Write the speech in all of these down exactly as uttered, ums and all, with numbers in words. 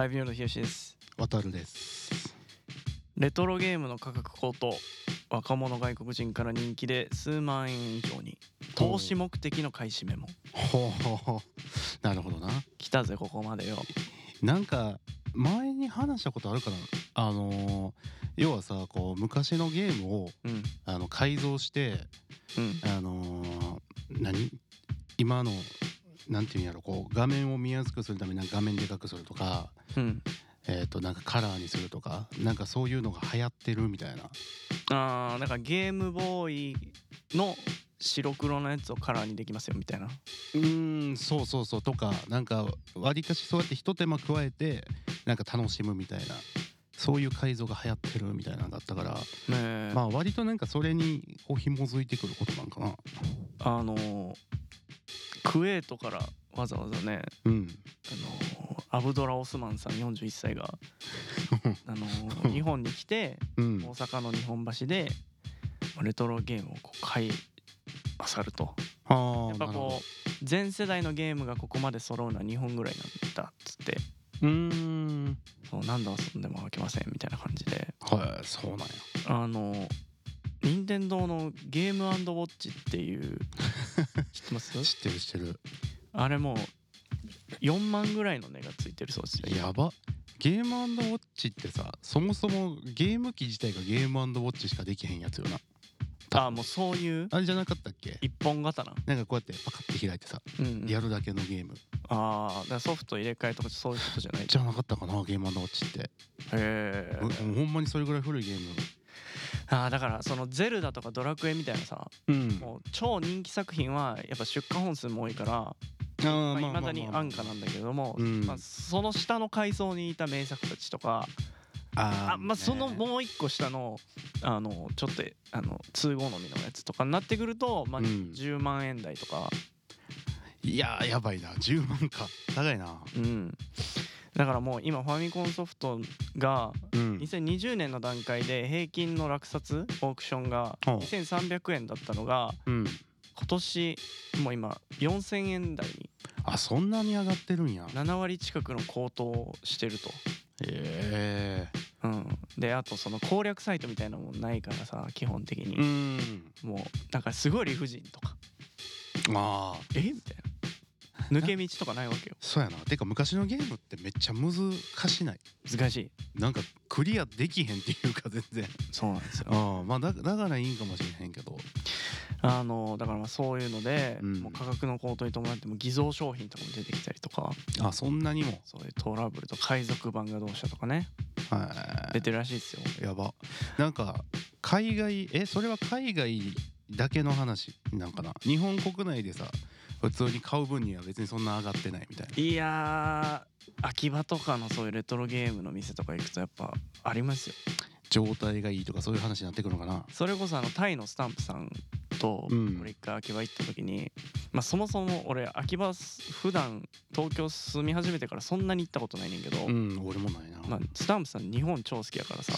ごびょうのひよしです。わたるです。レトロゲームの価格高騰、若者外国人から人気で数万円以上に、投資目的の買い占めも。ほうほうほう、なるほどな。来たぜここまでよ。なんか前に話したことあるかな、あのー、要はさ、こう昔のゲームを、うん、あの改造して、うん、あのー、何今のなんていうんやろ、こう画面を見やすくするためになんか画面でかくするとか、うん、えっとなんかカラーにするとか、なんかそういうのが流行ってるみたいな。あー、なんかゲームボーイの白黒のやつをカラーにできますよみたいな。うーん、そうそうそう、とかなんかわりかしそうやってひと手間加えてなんか楽しむみたいな、そういう改造が流行ってるみたいなのがあったから、ね、まあ割となんかそれにこう紐づいてくることなんかな。あのークエートからわざわざね、うん、あのアブドラ・オスマンさんよんじゅういっさいがあの日本に来て、うん、大阪の日本橋でレトロゲームをこう買いあさると。あ、やっぱこう全世代のゲームがここまで揃うのはにほんぐらいなんだっつって、うーん、そう何度遊んでも飽きませんみたいな感じで。はい、そうなんや。あの任天堂のゲーム&ウォッチっていう知ってます？知ってる知ってる。あれもよんまんぐらいの値がついてるそうですよ。やば。ゲーム&ウォッチってさ、そもそもゲーム機自体がゲーム&ウォッチしかできへんやつよな。ああ、もうそういうあれじゃなかったっけ、一本刀なんかこうやってパカッて開いてさ、うん、やるだけのゲーム。ああ、だからソフト入れ替えとかそういうことじゃないじゃなかったかな、ゲーム&ウォッチって。へえ、ほんまにそれぐらい古いゲーム。あ、だからそのゼルダとかドラクエみたいなさ、うん、もう超人気作品はやっぱ出荷本数も多いからいまあまあまあまあ、未だに安価なんだけども、うん、まあ、その下の階層にいた名作たちとか、ああ、まあ、そのもう一個下の、あのちょっとあの通好みのやつとかになってくると、まあ、じゅうまん円台とか、うん、いやーやばいな、じゅうまんか高いな。うん、だからもう今ファミコンソフトがにせんにじゅうねんの段階で平均の落札オークションがにせんさんびゃくえんだったのが、今年もう今よんせんえん台に。あ、そんなに上がってるんや。ななわり近くの高騰をしてると。へえ、うん、であとその攻略サイトみたいなのもないからさ、基本的に、うん、もうなんかすごい理不尽とか、ああ、えみたいな抜け道とかないわけよ。そうやな。てか昔のゲームってめっちゃ難しない？難しい。なんかクリアできへんっていうか全然。そうなんですよ。ああ、まあ だ, だからいいんかもしれへんけど。あのだからまあそういうので、うん、もう価格の高騰に伴っても偽造商品とかも出てきたりとか。あ、そんなにも。そういうトラブルと海賊版がどうしたとかね。はい。出てるらしいですよ。やば。なんか海外、え、それは海外だけの話なんかな。日本国内でさ。普通に買う分には別にそんな上がってないみたいな。いやー、秋葉とかのそういうレトロゲームの店とか行くとやっぱありますよ。状態がいいとかそういう話になってくるのかな。それこそあのタイのスタンプさんと俺一回秋葉行った時に、まあそもそも俺秋葉普段東京住み始めてからそんなに行ったことないねんけど、うん、俺もないな。まあスタンプさん日本超好きやからさ、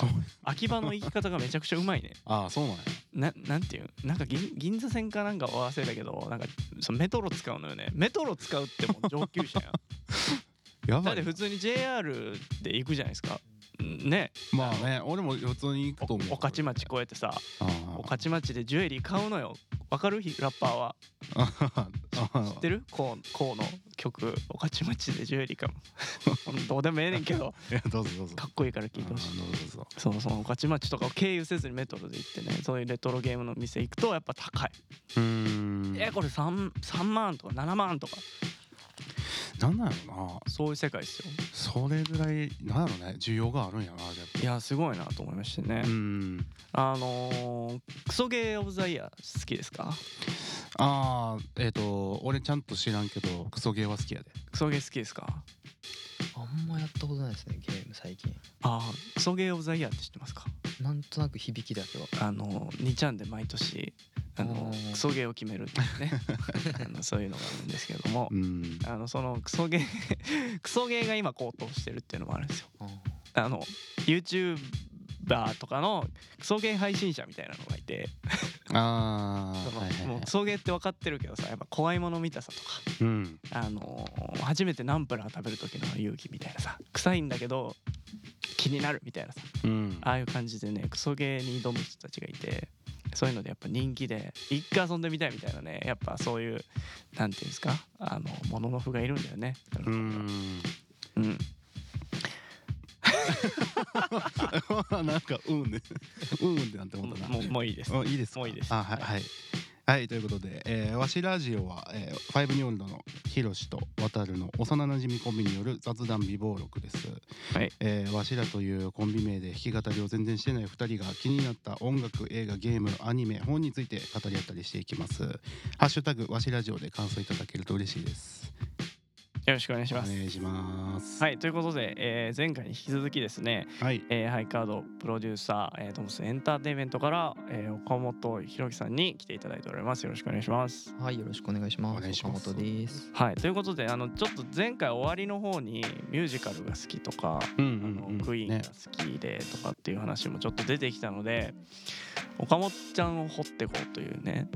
秋葉の行き方がめちゃくちゃうまいね。ああ、そうなんや。な, なんていうんなんか 銀, 銀座線かなんか忘れたけど、なんかそのメトロ使うのよね。メトロ使うってもう上級者やんやばい。だって普通に ジェイアール で行くじゃないですかね。まあね、俺も普通に行くと思う。御徒町越えてさ、御徒町でジュエリー買うのよ。わかる？ラッパーは知ってる？こう、こうの曲御徒町でジュエリー買うどうでもええねんけどいや、どうぞどうぞ、かっこいいから聞いてほしい。どうぞどうぞ。そうそう、御徒町とかを経由せずにメトロで行ってね、そういうレトロゲームの店行くとやっぱ高い。うーん、え、これ 3, さんまんとかななまんとかなんなんやろな。そういう世界ですよ。それぐらいなんやろね、需要があるんやな。いや、すごいなと思いましたね。うん、あのー、クソゲーオブザイヤー好きですか？あー、えっと俺ちゃんと知らんけどクソゲーは好きやで。クソゲー好きですか？あんまやったことないですね、ゲーム最近。あー、クソゲーオブザイヤーって知ってますか？なんとなく響きだけは。あのー、にちゃんで毎年あのクソゲーを決めるっていうねあのそういうのがあるんですけれども、うん、あのそのクソゲークソゲーが今高騰してるっていうのもあるんですよ。あの YouTuber とかのクソゲー配信者みたいなのがいてあ、はいはいはい、もう送迎って分かってるけどさ、やっぱ怖いもの見たさとか、うん、あのー、初めてナンプラー食べる時の勇気みたいなさ、臭いんだけど気になるみたいなさ、うん、ああいう感じでね、クソゲーに挑む人たちがいて、そういうのでやっぱ人気で一回遊んでみたいみたいなね、やっぱそういうなんていうんですか、あのもののふがいるんだよね。うん、うんなんかうんねうんうんってなんて思ったな。もう、もういいです。もういいです。もういいです。あ、はいはい。はい、ということで、えー、わしラジオは、えー、ファイブニョンドのひろしとわたるの幼なじみコンビによる雑談美貌録です、はい、えー、わしらというコンビ名で弾き語りを全然してないふたりが気になった音楽、映画、ゲーム、アニメ、本について語り合ったりしていきます。ハッシュタグわしラジオで感想いただけると嬉しいです。よろしくお願いします。お願いします。はい、ということで、えー、前回に引き続きですね、はい、えー、ハイカードプロデューサー、えー、トムスエンターテインメントから、えー、岡本博樹さんに来ていただいております。よろしくお願いします。はい、よろしくお願いします。お願いします。岡本です。はい、ということで、あのちょっと前回終わりの方にミュージカルが好きとか、うんうんうん、あのクイーンが好きでとかっていう話もちょっと出てきたので、ね、岡本ちゃんを掘ってこうというね、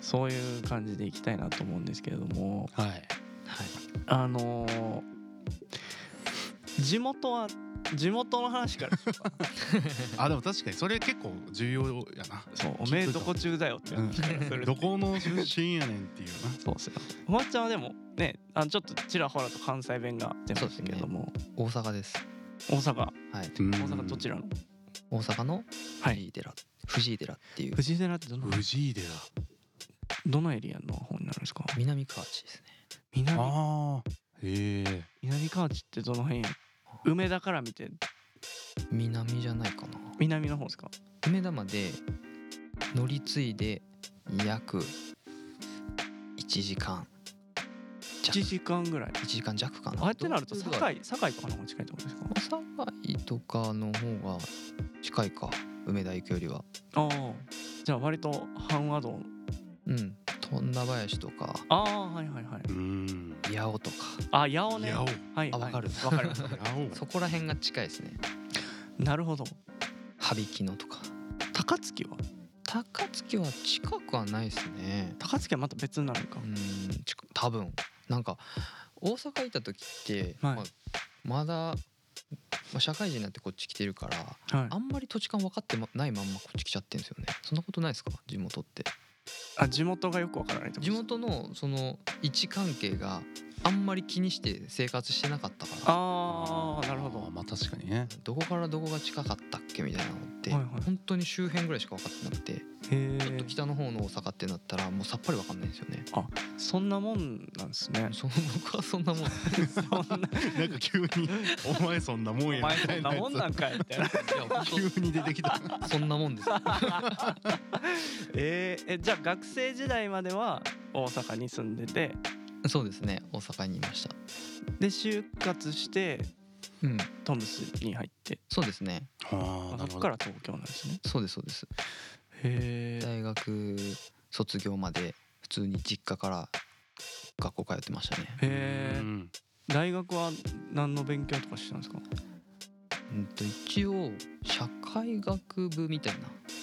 そういう感じでいきたいなと思うんですけれども、はい、はい、あのー、地元は地元の話からあ、でも確かにそれ結構重要やな。そう、おめえどこ中だよって、うん、どこの出身やねんっていうな。そうですよ。おばちゃんはでもね、あのちょっとちらほらと関西弁が出ましたけども、ね、大阪です。大阪、はい、大阪どちらの？大阪の藤井寺、はい、藤井寺っていう。藤井寺ってどの？藤井寺。どのエリアの方になるんですか？南河内ですね。南、あ、へえ、南河内ってどの辺？梅田から見て南じゃないかな。南の方ですか？梅田まで乗り継いで約いちじかんいちじかんぐらい、いちじかん弱かな。あれってなると堺、堺とかの方が近いところですか？堺とかの方が近いか、梅田行くよりは。ああ、じゃあ割と半和道、うん、富田林とか、あー、はいはいはい、うーん、八尾とか、あ、八尾ね、八尾、はい、あ、分かる分かるそこら辺が近いですね。なるほど。羽曳野とか高槻は高槻は近くはないですね。高槻はまた別になるか、うーん、多分なんか大阪いた時って、はい、まあ、まだまあ、社会人になってこっち来てるから、はい、あんまり土地感分かってないまんまこっち来ちゃってるんですよね。そんなことないですか？地元って。あ、地元がよくわからないってことですか？地元のその位置関係があんまり気にして生活してなかったから。ああ、なるほど。まあ確かにね、どこからどこが近かったっけみたいなのって、はいはい、本当に周辺ぐらいしか分かってなくて、へ、ちょっと北の方の大阪ってなったらもうさっぱり分かんないんですよね。あ、そんなもんなんですね。そ、僕はそんなもんそんななんか急にお前そんなもんや、お前そんなもんなんかいみたいな急に出てきたそんなもんですえー、えじゃあ学生時代までは大阪に住んでて。そうですね、大阪にいました。で就活して、うん、トムスに入って。そうですね。あ、そこから東京なんですね。そうですそうです。へー。大学卒業まで普通に実家から学校通ってましたね。へー、うん、大学は何の勉強とかしてたんですか？うんと、一応社会学部みたい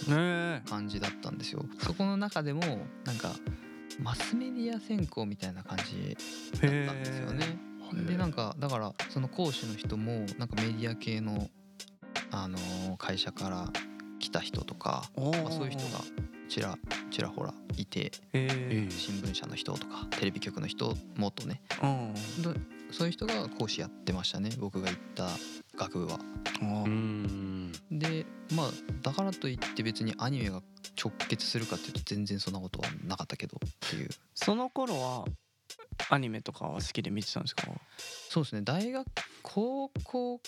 な感じだったんですよ。そこの中でもなんかマスメディア専攻みたいな感じだったんですよね。で、なんかだからその講師の人もなんかメディア系の、あのー、会社から来た人とか、まあ、そういう人がちらちらほらいて、新聞社の人とかテレビ局の人もっとね、そういう人が講師やってましたね、僕が行った学部は。あ、うん、で、まあだからといって別にアニメが直結するかっていうと全然そんなことはなかったけどっていう。その頃はアニメとかは好きで見てたんですか？そうですね、大学、高校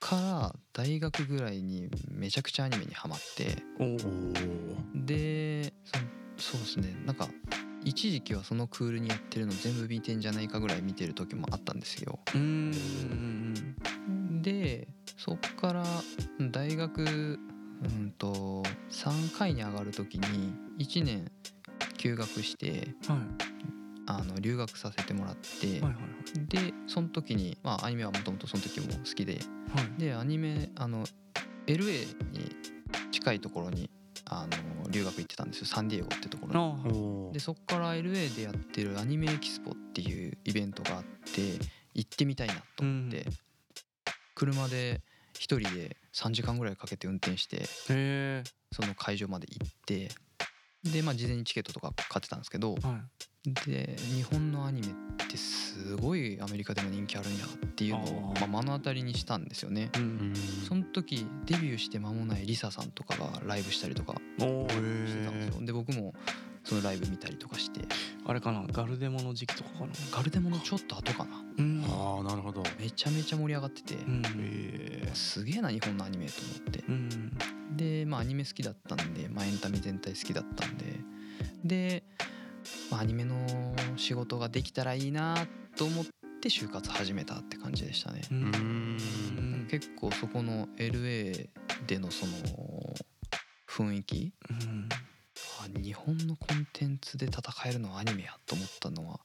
から大学ぐらいにめちゃくちゃアニメにハマって、おで そ, そうですね、なんか一時期はそのクールにやってるの全部見てんじゃないかぐらい見てる時もあったんですよ。うーん、でそっから大学、うんと、さんかいに上がる時にいちねん休学して、はい、あの留学させてもらって、はいはいはい、でその時に、まあ、アニメはもともとその時も好きで、はい、でアニメ、あの エルエー に近いところにあの留学行ってたんですよ、サンディエゴってところで。そこから エルエー でやってるアニメエキスポっていうイベントがあって、行ってみたいなと思って、うん、車で一人でさんじかんぐらいかけて運転して、へその会場まで行って、で、まあ、事前にチケットとか買ってたんですけど、はい、で日本のアニメってすごいアメリカでも人気あるんやっていうのを、まあ、目の当たりにしたんですよね、うんうん、その時デビューして間もないリサさんとかがライブしたりとかしてたんですよ。で僕もそのライブ見たりとかして、あれかな、ガルデモの時期とかかな、ガルデモのちょっと後かな、うん、あ、なるほど。めちゃめちゃ盛り上がってて、うん、すげえな日本のアニメと思って、うん、で、まあ、アニメ好きだったんで、まあ、エンタメ全体好きだったんで、で、まあ、アニメの仕事ができたらいいなと思って就活始めたって感じでしたね、うん、結構そこの エルエー でのその雰囲気、うん日本のコンテンツで戦えるのはアニメやと思ったのは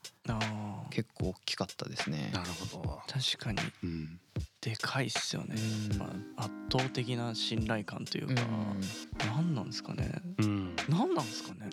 結構大きかったですね。なるほど、確かに、うん、でかいっすよね、うんまあ、圧倒的な信頼感というか、うん、何なんですかね、うん、何なんですかね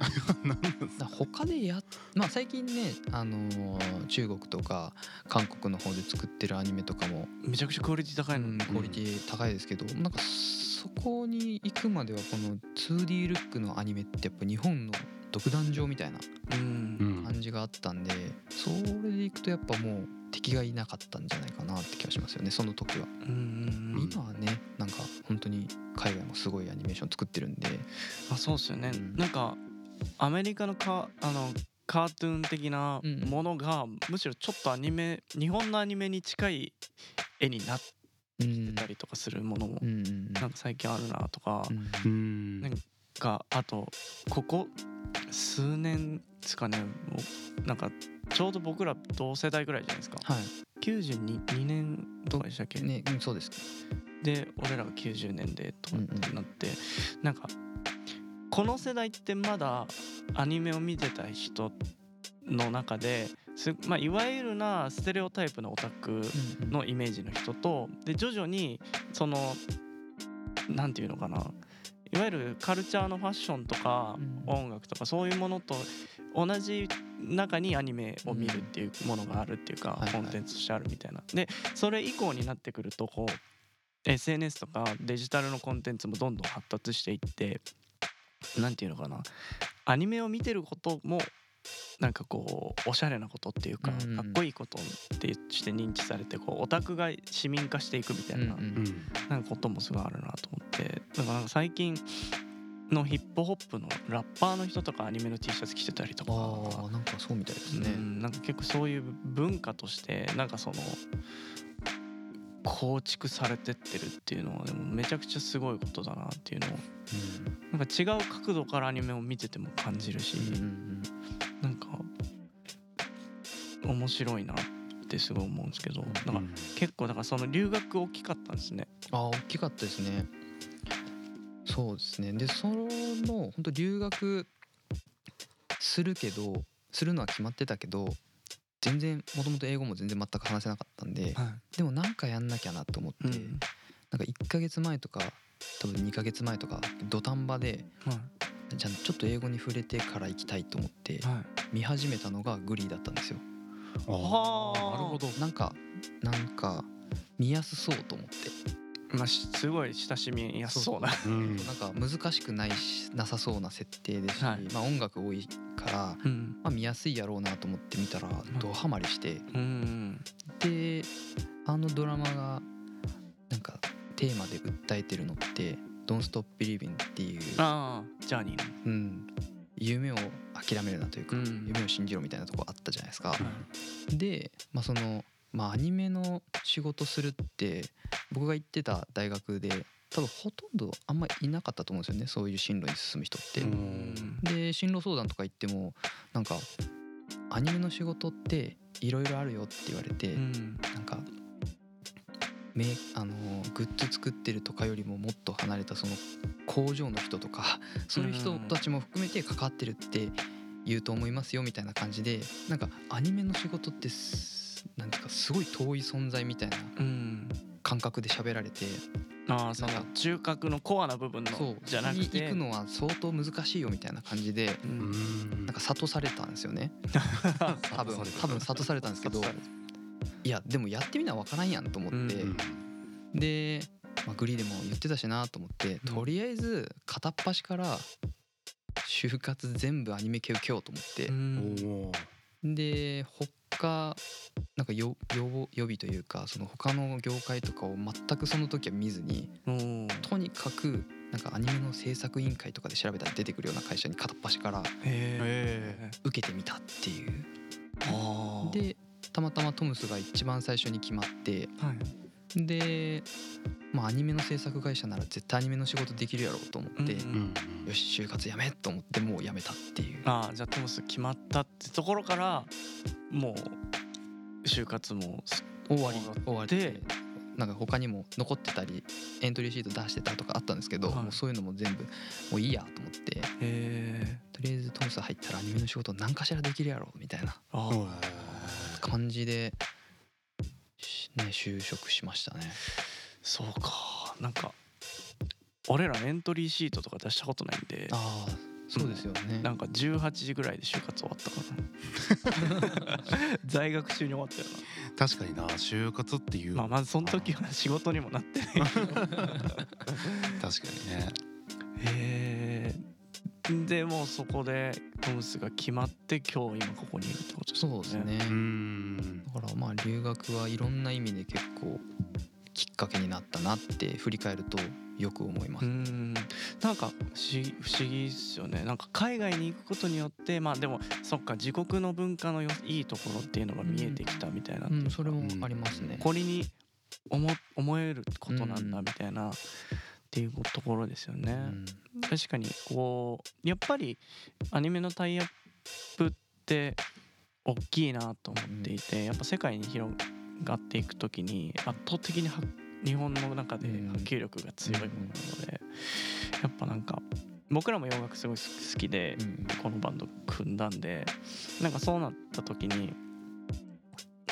だ他でや、まあ、最近ね、あのー、中国とか韓国の方で作ってるアニメとかもめちゃくちゃクオリティ高いの、うん、クオリティ高いですけど、うん、なんかそこに行くまではこの ツーディー ルックのアニメってやっぱ日本の独壇場みたいな感じがあったんで、それで行くとやっぱもう敵がいなかったんじゃないかなって気がしますよね、その時は。うん今はね、なんか本当に海外もすごいアニメーション作ってるんで。あ、そうですよね、うん、なんかアメリカのかあのカートゥーン的なものが、うん、むしろちょっとアニメ日本のアニメに近い絵になってきてたりとかするものも、うん、なんか最近あるなとか、うん、なんかあとここ数年ですかね、もうなんかちょうど僕ら同世代ぐらいじゃないですか、はい、きゅうじゅうにねんとかでしたっけね、うん、そうです。で俺らがきゅうじゅうねんでとかってなって、うん、なんかこの世代ってまだアニメを見てた人の中で、まあ、いわゆるなステレオタイプのオタクのイメージの人と、で徐々にそのなんていうのかな、いわゆるカルチャーのファッションとか音楽とかそういうものと同じ中にアニメを見るっていうものがあるっていうか、コンテンツとしてあるみたいな。でそれ以降になってくるとこう エスエヌエス とかデジタルのコンテンツもどんどん発達していって、なんていうのかな、アニメを見てることもなんかこうおしゃれなことっていうか、うん、かっこいいことってして認知されて、こうオタクが市民化していくみたいな、うん、なんかこともすごいあるなと思って、だから最近のヒップホップのラッパーの人とかアニメの T シャツ着てたりとか、あ、なんかそうみたいですね、うん、なんか結構そういう文化としてなんかその構築されてってるっていうのはでもめちゃくちゃすごいことだなっていうのを、うん、なんか違う角度からアニメを見てても感じるし、うん、なんか面白いなってすごい思うんですけど、うん、なんか結構だからその留学大きかったんですね。あ、大きかったですね。そうですね。でその本当留学するけどするのは決まってたけど、全然もともと英語も全然全く話せなかったんで、はい、でもなんかやんなきゃなと思って、うん、なんかいっかげつまえとか多分にかげつまえとか土壇場で、はい、じゃあちょっと英語に触れてから行きたいと思って見始めたのがグリーだったんですよ。ああ、なるほど。なんかなんか見やすそうと思って、まあすごい親しみやすそうな、うん、なんか難しくないしなさそうな設定ですし、はい、まあ、音楽多いから、うん、まあ、見やすいやろうなと思って見たらドハマりして、うん、であのドラマがなんかテーマで訴えてるのって「Don't Stop Believing」っていう、あージャーニー、うん、夢を諦めるなというか、うん、夢を信じろみたいなとこあったじゃないですか、うん、で、まあ、その、まあ、アニメの仕事するって僕が行ってた大学で多分ほとんどあんまりいなかったと思うんですよね、そういう進路に進む人って。で進路相談とか行ってもなんかアニメの仕事っていろいろあるよって言われて、うん、なんかめあのグッズ作ってるとかよりももっと離れたその工場の人とかそういう人たちも含めて関わってるって言うと思いますよみたいな感じで、なんかアニメの仕事ってなんていうかすごい遠い存在みたいな感覚で喋られて、ああ、その中核のコアな部分のじゃなくて行くのは相当難しいよみたいな感じで、うん、なんか諭されたんですよね多分多分諭されたんですけど、いやでもやってみな分からんやんと思って、うん、で、まあ、グリーでも言ってたしなと思って、うん、とりあえず片っ端から就活全部アニメ系受けようと思って、うん、で他なんか予備というかその他の業界とかを全くその時は見ずに、とにかくなんかアニメの制作委員会とかで調べたら出てくるような会社に片っ端から受けてみたっていう。あでたまたまトムスが一番最初に決まって、はい、で、まあ、アニメの制作会社なら絶対アニメの仕事できるやろうと思って、うんうん、よし就活やめと思ってもうやめたっていう。ああ、じゃあトムス決まったってところからもう就活も終わり終わって、なんか他にも残ってたりエントリーシート出してたとかあったんですけど、はい、もうそういうのも全部もういいやと思って、へとりあえずトムス入ったらアニメの仕事何かしらできるやろみたいな感じで、ね、就職しましたね。そうか、なんか俺らエントリーシートとか出したことないんで。ああそうですよね。なんかじゅうはちじぐらいで就活終わったかな在学中に終わったよな。確かにな、就活っていう、まあ、まずその時は仕事にもなってない確かにね。へえ。でもうそこでトムスが決まって今日今ここにいるってことですね。そうですね。うん、だからまあ留学はいろんな意味で結構きっかけになったなって振り返るとよく思います。うん、なんかし不思議ですよね。なんか海外に行くことによって、まあでもそっか自国の文化のよいいところっていうのが見えてきたみたいな、うんうん、それもありますね。誇りに 思, 思えることなんだみたいな、うん、っていうところですよね、うん、確かにこうやっぱりアニメのタイアップって大きいなと思っていて、うん、やっぱ世界に広がっていくときに圧倒的に発日本の中で波及力が強いものなので、やっぱなんか僕らも洋楽すごい好きでこのバンド組んだんで、なんかそうなった時に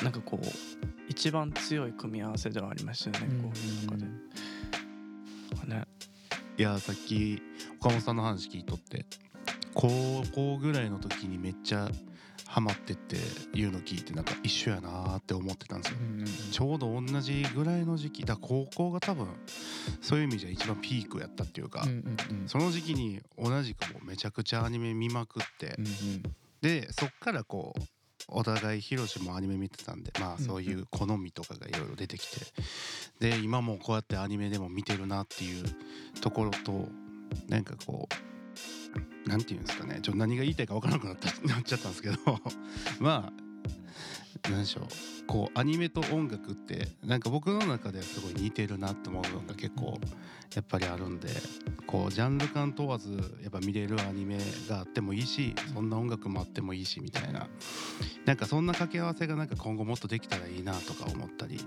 なんかこう一番強い組み合わせではありましたよね、こういう中で、うんね、いやさっき岡本さんの話聞いとって、高校ぐらいの時にめっちゃハマってっていうの聞いてなんか一緒やなって思ってたんですよ、うんうんうん、ちょうど同じぐらいの時期だ、高校が多分そういう意味じゃ一番ピークやったっていうか、うんうんうん、その時期に同じくもうめちゃくちゃアニメ見まくって、うんうん、でそっからこうお互いヒロシもアニメ見てたんで、まあそういう好みとかがいろいろ出てきて、で今もこうやってアニメでも見てるなっていうところと、なんかこうなんていうんですかね、ちょっと何が言いたいか分からなくなったなっちゃったんですけどまあ何でしょう、こうアニメと音楽ってなんか僕の中ではすごい似てるなって思うのが結構やっぱりあるんで、こうジャンル感問わずやっぱ見れるアニメがあってもいいし、そんな音楽もあってもいいしみたいな、なんかそんな掛け合わせがなんか今後もっとできたらいいなとか思ったり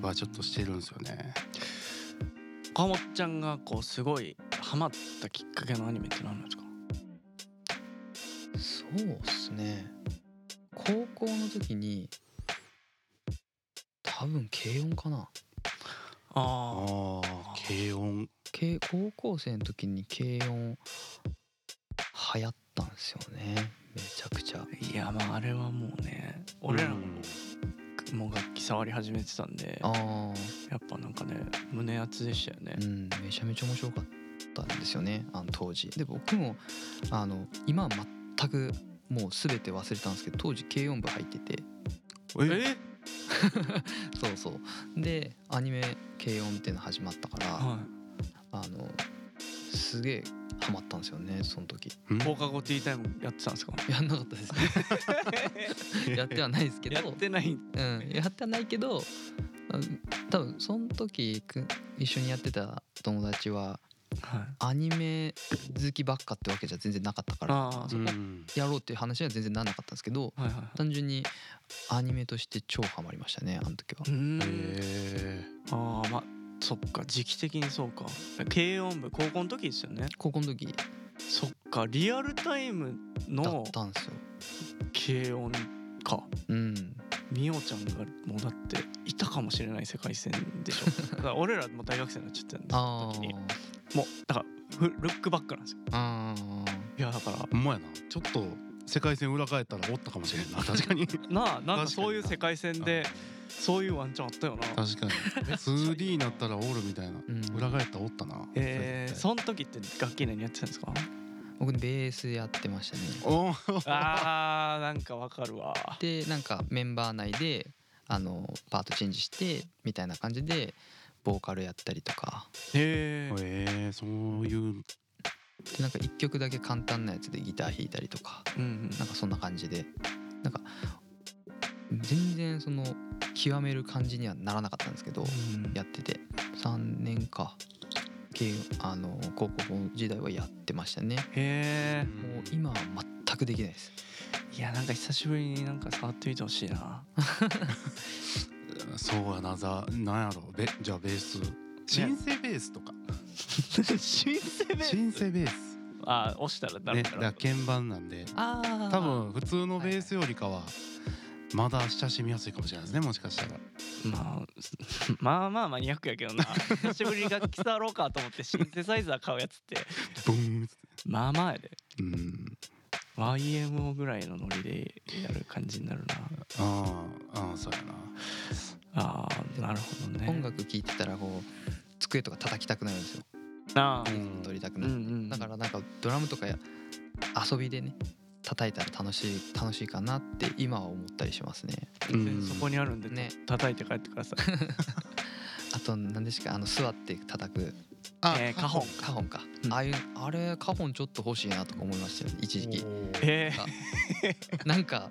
はちょっとしてるんですよね。岡本ちゃんがこうすごいハマったきっかけのアニメって何なんですか？そうですね、高校の時に多分軽音かな。ああ軽音、軽高校生の時に軽音流行ったんですよね、めちゃくちゃ。いやまああれはもうね、俺らももう楽器触り始めてたんで、あやっぱなんかね胸熱でしたよね、うん、めちゃめちゃ面白かったんですよね、あの当時で。僕もあの今は全くもう全て忘れたんですけど、当時軽音部入ってて、えそうそう、でアニメ軽音っていうの始まったから、はい、あのすげえハマったんですよね、その時。放課後ティータイムやってたんですか？やんなかったですねやってはないですけどやってない、うん、やってはないけど、多分その時一緒にやってた友達は、はい、アニメ好きばっかってわけじゃ全然なかったから、そこやろうっていう話は全然ならなかったんですけど、はいはいはい、単純にアニメとして超ハマりましたね、あの時は。へー、あー、まあそっか、時期的にそうか。軽音部高校の時ですよね。高校の時。そっか、リアルタイムのだったんですよ、軽音か。うん。みおちゃんがもうだっていたかもしれない世界線でしょ。だから俺らも大学生になっちゃってるんですよ時に。もうだからルックバックなんですよ。あいやだからうまいな。ちょっと世界線裏返ったらおったかもしれんな。確かに。なあなんかそういう世界線で。そういうワンチャンあったよな。確かにツーディー になったらおるみたいな、うん、裏返ったらおったな。えー、その時って楽器何やってたんですか？僕ベースやってましたね。おあーなんかわかるわ。でなんかメンバー内であのパートチェンジしてみたいな感じでボーカルやったりとか。へー、えー、そういうでなんかいっきょくだけ簡単なやつでギター弾いたりとか、うんうん、なんかそんな感じでなんか全然その極める感じにはならなかったんですけど、うん、やっててさんねんかあの高校時代はやってましたね。へえ。もう今は全くできないです。いやなんか久しぶりになんか触ってみてほしいなそうやな。ざなんやろべじゃあベースシンセベースとかシンセベースシンセベースあ押したらダメだろ、ね、だから鍵盤なんであ多分普通のベースよりかは、はいまだ親しみやすいかもしれないですね。もしかしたら、まあ、まあまあマニアックやけどな久しぶりに楽器触ろうかと思ってシンセサイザー買うやつってブンまあまあやで、うん、ワイエムオー ぐらいのノリでやる感じになるな。ああ、ああそうやな。ああなるほどね。音楽聴いてたらこう机とか叩きたくなるんですよ。ああ取りたくなる、うんうん、だからなんかドラムとかや遊びでね叩いたら楽しい楽しいかなって今は思ったりしますね。うんそこにあるんでね叩いて帰ってくださいあと何ですかあの座って叩くあ、えー、カホンカホンか、うん、ああいうあれカホンちょっと欲しいなとか思いましたよね一時期。えー、なんか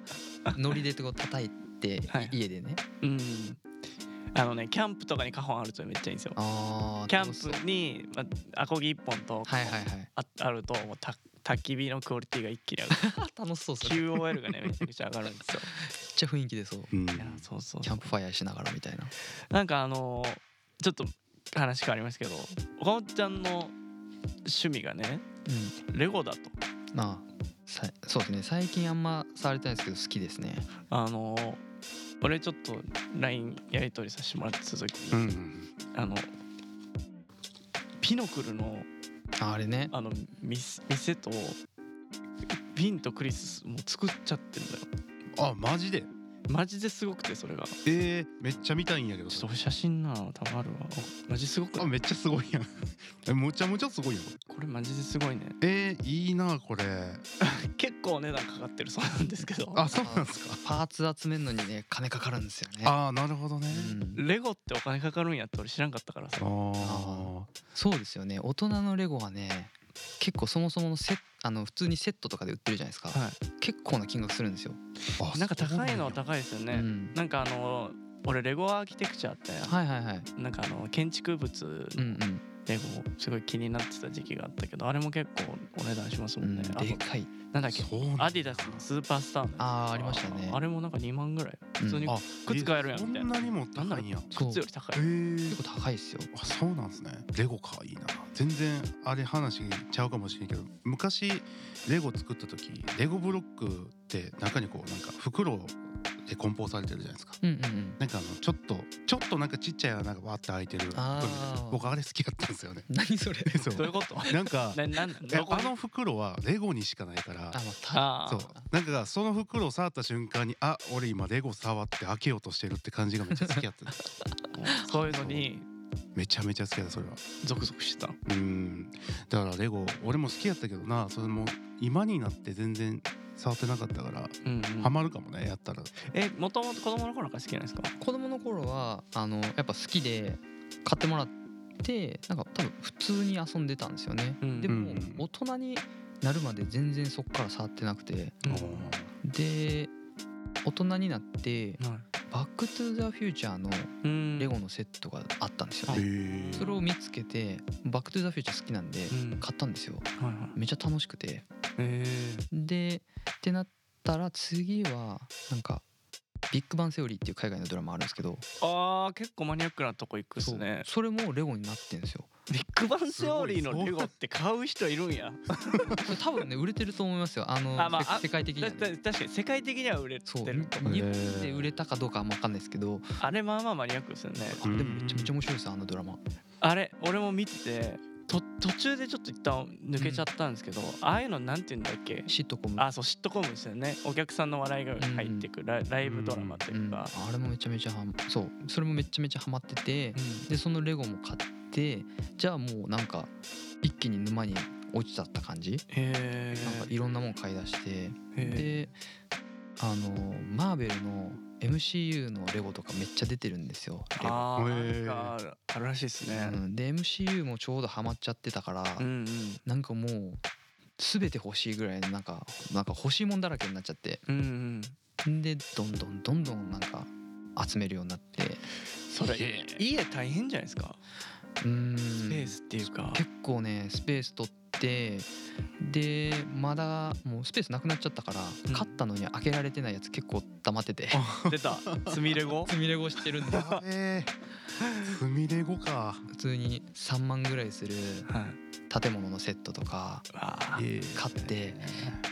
ノリでこう叩いて家でね、はい、うんあのねキャンプとかにカホンあるとめっちゃいいんですよ。あキャンプに、まあ、アコギいっぽんとカホン、はいはいはい、あ, あるともうた焚き火のクオリティが一気に上がる楽しそうそれ キューオーエル がねめちゃくちゃ上がるんですよめっちゃ雰囲気でそう、うん、いやそうそうキャンプファイヤーしながらみたいな。なんかあのー、ちょっと話変わりますけど岡本ちゃんの趣味がね、うん、レゴだと。ああそうですね最近あんま触れてないですけど好きですね。あのー、俺ちょっと ライン やり取りさせてもらってた時に、うん、あのピノクルのあれね、あの店とビンとクリスもう作っちゃってんだよ。あマジでマジですごくてそれがえー、めっちゃ見たいんやけどちょっと写真なのたまるわ。マジすごくない？あめっちゃすごいやんえむちゃむちゃすごいよこれマジですごいね。えー、いいなこれ結構値段かかってるそうなんですけどあそうなんですかパーツ集めるのにね金かかるんですよね。ああなるほどね、うん、レゴってお金かかるんやって俺知らんかったからさ。あそうですよね大人のレゴはね結構そもそものセットあの普通にセットとかで売ってるじゃないですか、はい、結構な金額するんですよ。あなんか高いのは高いですよね、うん、なんかあの俺レゴアーキテクチャって、はいはいはい、なんかあの建築物のレゴすごい気になってた時期があったけどあれも結構お値段しますもんね、うん、でかいなんだっけアディダスのスーパースターのあありましたね。あれもなんかにまんぐらい普通に靴買えるやんみたいな、うん、そんなにも高いんや。靴より高い結構高いっすよ。あそうなんですねレゴかいいな。全然あれ話ちゃうかもしれんけど昔レゴ作った時レゴブロックって中にこうなんか袋で梱包されてるじゃないですか、うんうんうん、なんかあのちょっとちょっとなんかちっちゃい穴がわーって開いてるあ僕あれ好きだったんですよね。何それそうどういうことなんかななんあの袋はレゴにしかないからあそうなんかその袋を触った瞬間にあ俺今レゴ触って開けようとしてるって感じがめっちゃ好きだったそういうのにめちゃめちゃ好きだそれはゾクゾクしてた。うんだからレゴ俺も好きやったけどなそれも今になって全然触ってなかったから、うんうん、ハマるかもねやったら。えもともと子供の頃から好きなんですか？子供の頃はあのやっぱ好きで買ってもらってなんか多分普通に遊んでたんですよね、うん、でも、うん、大人になるまで全然そっから触ってなくて、うん、で大人になって、はいバックトゥザフューチャーのレゴのセットがあったんですよね。それを見つけてバックトゥザフューチャー好きなんで買ったんですよ、うんはいはい、めちゃ楽しくてでってなったら次はなんかビッグバンセオリーっていう海外のドラマあるんですけど、あー結構マニアックなとこ行くっすね。 そ, それもレゴになってんですよ。ビッグバンセオリーのレゴって買う人いるんや多分ね売れてると思いますよ。あのあ、まあ、世界的には、ね、確かに世界的には売れてると思う。日本で売れたかどうかは分かんないですけど、あれまあまあマニアックですよね。あれでもめちゃめちゃ面白いですあのドラマ。あれ俺も見ててと途中でちょっと一旦抜けちゃったんですけど、うん、ああいうのなんて言うんだっけ、シットコム。あ、そうシットコムですよね。お客さんの笑いが入ってくる、うん、ライブドラマというか、うんうん、あれもめちゃめちゃハマ、そうそれもめちゃめちゃハマってて、うん、でそのレゴも買ってじゃあもうなんか一気に沼に落ちちゃった感じ。へー、なんかいろんなもん買い出して、であのマーベルのエムシーユー のレゴとかめっちゃ出てるんですよ。レゴあー、なんかあるらしいですね、うん、で エムシーユー もちょうどハマっちゃってたから、うんうん、なんかもう全て欲しいぐらいなんかなんか欲しいもんだらけになっちゃって、うんうん、でどんどんどんどんなんか集めるようになって。それ家大変じゃないですか。うーん、スペースっていうか結構ねスペース取ってで, でまだもうスペースなくなっちゃったから、うん、買ったのに開けられてないやつ結構溜まってて出た積みレゴ積みレゴしてるんだ。積みレゴか。普通にさんまんぐらいする建物のセットとか買って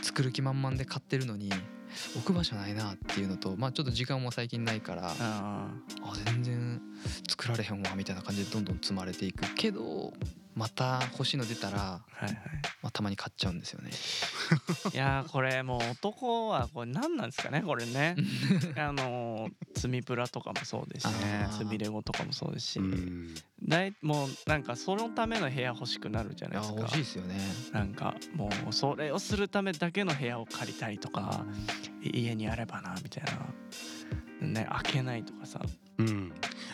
作る気満々で買ってるのに置く場所ないなっていうのと、まあちょっと時間も最近ないから、あ全然作られへんわみたいな感じでどんどん積まれていくけど、また欲しいの出たら、はいはい、まあ、たまに買っちゃうんですよねいやこれもう男はこれ何なんですかねこれねあの積みプラとかもそうですし、ね、積みレゴとかもそうですし、うん、だいもうなんかそのための部屋欲しくなるじゃないですか。欲しいですよね。なんかもうそれをするためだけの部屋を借りたりとか、うん、家にあればなみたいなね、開けないとかさ、うん、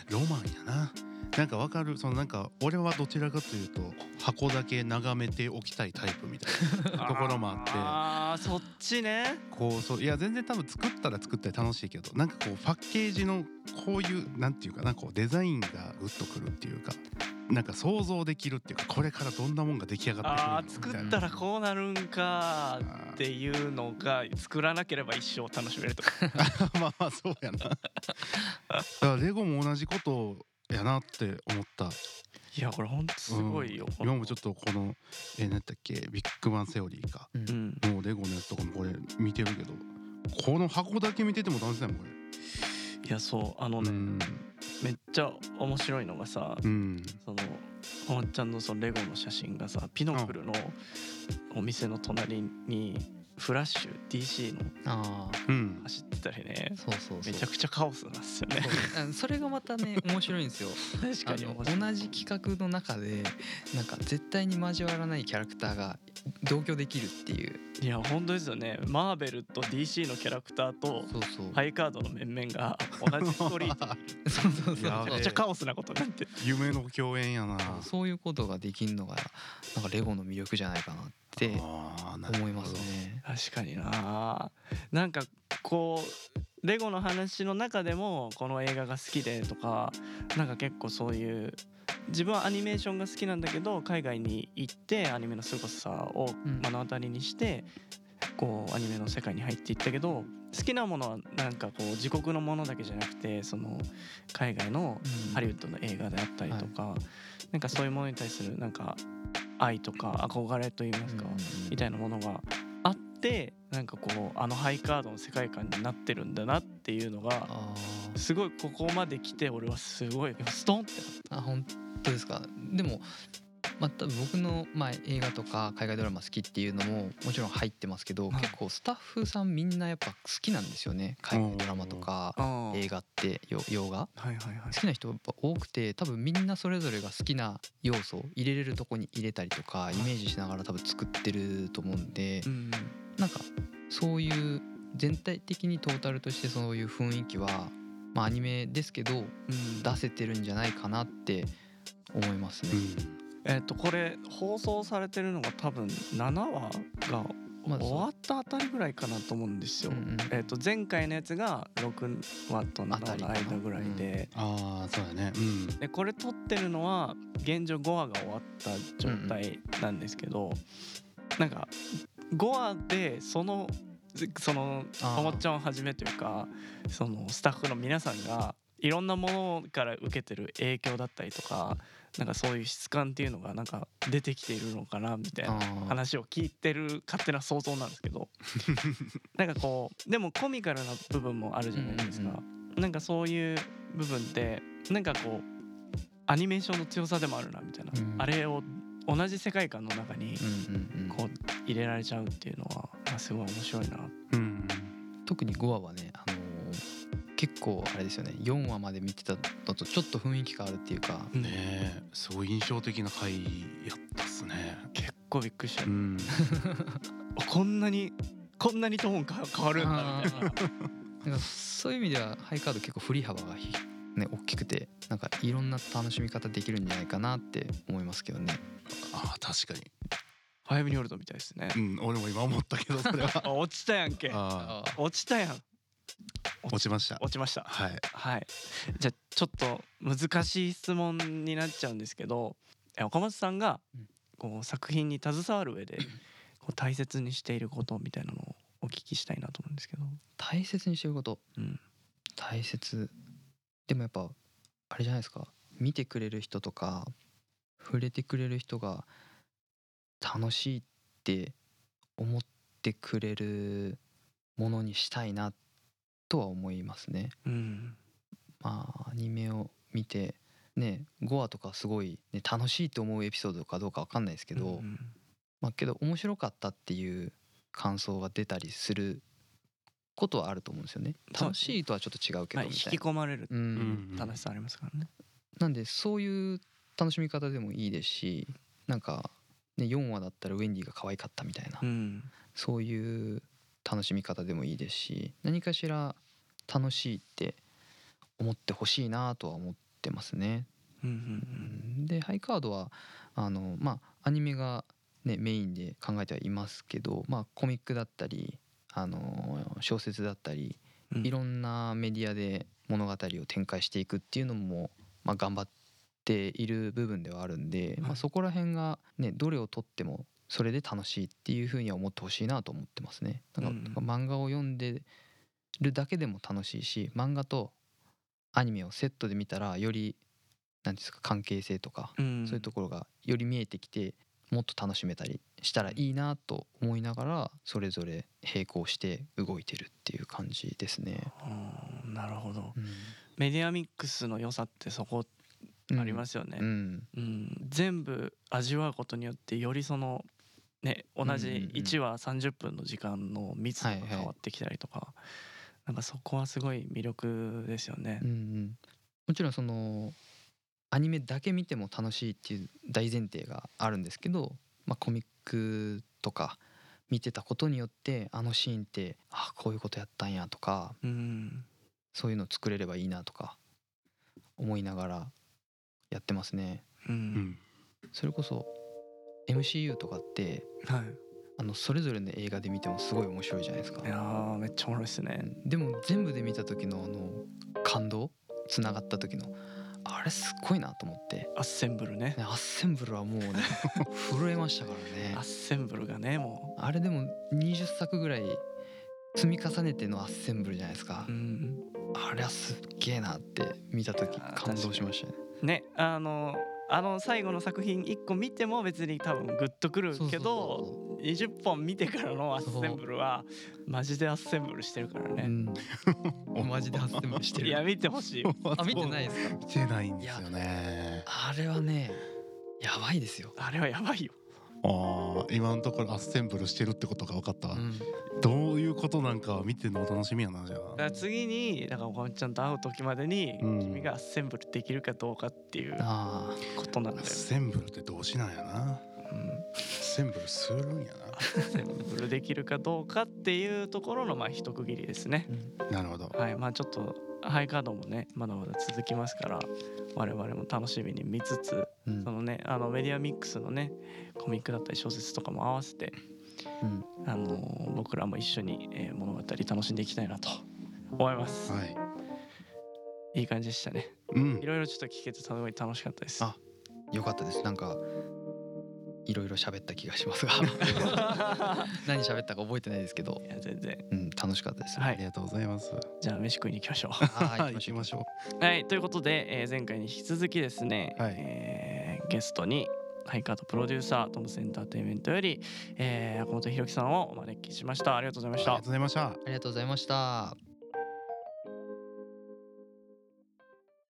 ロマンやな。なんかわかる、そのなんか俺はどちらかというと箱だけ眺めておきたいタイプみたいなところもあってああそっちね。こうそういや全然多分作ったら作ったら楽しいけど、なんかこうパッケージのこういうなんていうかな、こうデザインがグッとくるっていうか、なんか想像できるっていうか、これからどんなもんが出来上がってくるのみたいな、あ作ったらこうなるんかっていうのが作らなければ一生楽しめるとかまあまあそうやなだからレゴも同じことをやなって思った。いやこれ本当すごいよ。うん、今もちょっとこのえー、何だったっけビッグバンセオリーか、うん、もうレゴのやつとかもこれ見てるけど、この箱だけ見てても楽しいもんこれ。いやそうあのね、うん、めっちゃ面白いのがさ、うん、そのおもっちゃんのそのレゴの写真がさ、ピノクルのお店の隣に。フラッシュ ディーシー のあ走ってたりね、うん、そうそうそうめちゃくちゃカオスなんですよね。 そ, それがまたね面白いんですよ確かに同じ企画の中でなんか絶対に交わらないキャラクターが同居できるっていう。いや本当ですよね。マーベルと ディーシー のキャラクターとそうそうハイカードの面々が同じストーリーそうそうそうめっちゃカオスなことになって夢の共演やな。そういうことができるのがなんかレゴの魅力じゃないかなって思いますね。確かにな。なんかこうレゴの話の中でもこの映画が好きでとか、なんか結構そういう自分はアニメーションが好きなんだけど海外に行ってアニメの凄さを目の当たりにして、うん、こうアニメの世界に入っていったけど、好きなものはなんかこう自国のものだけじゃなくてその海外のハリウッドの映画であったりとか、うんはい、なんかそういうものに対するなんか愛とか憧れといいますか、うんうんうん、みたいなものがあって、なんかこうあのハイカードの世界観になってるんだなっていうのがすごいここまで来て俺はすごいストンってなった。あ本当ですか。でもまた僕の、まあ、映画とか海外ドラマ好きっていうのももちろん入ってますけど、はい、結構スタッフさんみんなやっぱ好きなんですよね海外ドラマとか映画って洋画、はいはいはい、好きな人やっぱ多くて、多分みんなそれぞれが好きな要素を入れれるとこに入れたりとかイメージしながら多分作ってると思うんで、うん、なんかそういう全体的にトータルとしてそういう雰囲気は、まあ、アニメですけど、うん、出せてるんじゃないかなって思いますね、うんえー、とこれ放送されてるのが多分ななわが終わったあたりぐらいかなと思うんですよ、うんうんえー、と前回のやつがろくわとななわの間ぐらいで、うん、ああそうだね、うん、でこれ撮ってるのは現状ごわが終わった状態なんですけど、うんうん、なんかごわでそのそのともっちゃんをはじめというかそのスタッフの皆さんがいろんなものから受けてる影響だったりとかなんかそういう質感っていうのがなんか出てきているのかなみたいな話を聞いてる勝手な想像なんですけどなんかこうでもコミカルな部分もあるじゃないですか、うんうん、なんかそういう部分ってなんかこうアニメーションの強さでもあるなみたいな、うん、あれを同じ世界観の中にこう入れられちゃうっていうのは、まあ、すごい面白いな、うんうん、特にごわはね、あのー、結構あれですよねよんわまで見てたのとちょっと雰囲気変わるっていうかねえすごい印象的な回やったっすね結構びっくりした、うん、こんなにこんなにトーンが変わるんだみたいななんかそういう意味ではハイカード結構振り幅が低いね、大きくてなんかいろんな楽しみ方できるんじゃないかなって思いますけどね。ああ確かに早めに折るとみたいですね。うん俺も今思ったけどそれは落ちたやんけあ落ちたやん落ちました落ちましたはい、はい、じゃあちょっと難しい質問になっちゃうんですけど岡松さんがこう作品に携わる上でこう大切にしていることみたいなのをお聞きしたいなと思うんですけど大切にしていること、うん、大切でもやっぱあれじゃないですか見てくれる人とか触れてくれる人が楽しいって思ってくれるものにしたいなとは思いますね、うん、まあアニメを見てねごわとかすごい、ね、楽しいと思うエピソードかどうか分かんないですけど、うんまあ、けど面白かったっていう感想が出たりすることはあると思うんですよね。楽しいとはちょっと違うけどみたいな、はい、引き込まれる、うん、楽しさありますからね。なんでそういう楽しみ方でもいいですしなんか、ね、よんわだったらウェンディが可愛かったみたいな、うん、そういう楽しみ方でもいいですし何かしら楽しいって思ってほしいなとは思ってますね、うんうんうん、でハイカードはあの、まあ、アニメが、ね、メインで考えてはいますけど、まあ、コミックだったりあの小説だったりいろんなメディアで物語を展開していくっていうのも、まあ、頑張っている部分ではあるんで、まあ、そこら辺が、ね、どれを取ってもそれで楽しいっていうふうには思ってほしいなと思ってますね。だから漫画を読んでるだけでも楽しいし漫画とアニメをセットで見たらよりなんですか関係性とかそういうところがより見えてきてもっと楽しめたりしたらいいなと思いながらそれぞれ並行して動いてるっていう感じですね。なるほど、うん、メディアミックスの良さってそこありますよね、うんうんうん、全部味わうことによってよりその、ね、同じいちわさんじゅっぷんの時間の密度が変わってきたりとか、うんうんはいはい、なんかそこはすごい魅力ですよね、うんうん、もちろんそのアニメだけ見ても楽しいっていう大前提があるんですけど、まあ、コミックとか見てたことによってあのシーンってあこういうことやったんやとか、うん、そういうの作れればいいなとか思いながらやってますね、うん、それこそ エムシーユー とかって、はい、あのそれぞれの映画で見てもすごい面白いじゃないですか。いやーめっちゃ面白いですね。でも全部で見た時のあの感動つながった時のあれすごいなと思ってアッセンブル ね, ねアッセンブルはもうね震えましたからねアッセンブルがねもうあれでもにじゅっさくぐらい積み重ねてのアッセンブルじゃないですか、うん、あれはすっげえなって見た時感動しましたね。ねあのあの最後の作品いっこ見ても別に多分グッとくるけどそうそうそうそうにじゅっぽん見てからのアッセンブルはマジでアッセンブルしてるからね、うん、マジでアッセンブルしてるいや見てほしいあ見てないですか見てないんですよね。あれはねやばいですよ。あれはやばいよ。あ今のところアッセンブルしてるってことが分かった、うん、どういうことなんか見てるのお楽しみやな。じゃあだから次にだからおかみちゃんと会う時までに、うん、君がアッセンブルできるかどうかっていうことなんだよ。アッセンブルって動詞なんやな、うん、アッセンブルするんやなアッセンブルできるかどうかっていうところのまあ一区切りですね、うん、なるほど、はい、まあちょっとハイカードもねまだまだ続きますから我々も楽しみに見つつ、うん、そのねあのメディアミックスのねコミックだったり小説とかも合わせて、うん、あの僕らも一緒に、えー、物語楽しんでいきたいなと思います、はい、いい感じでしたね、うん、いろいろちょっと聞けてすごい楽しかったです。あ、よかったです。なんかいろいろ喋った気がしますが何喋ったか覚えてないですけど、いや全然、うん、楽しかったです、はい、ありがとうございます。じゃあ飯食いに行きましょうはい行きましょうはい、ということで、えー、前回に引き続きですね、はい、えー、ゲストにハイカートプロデューサートムスエンターテインメントより、えー、岡本裕樹さんをお招きしました。ありがとうございました。ありがとうございました。ありがとうございました。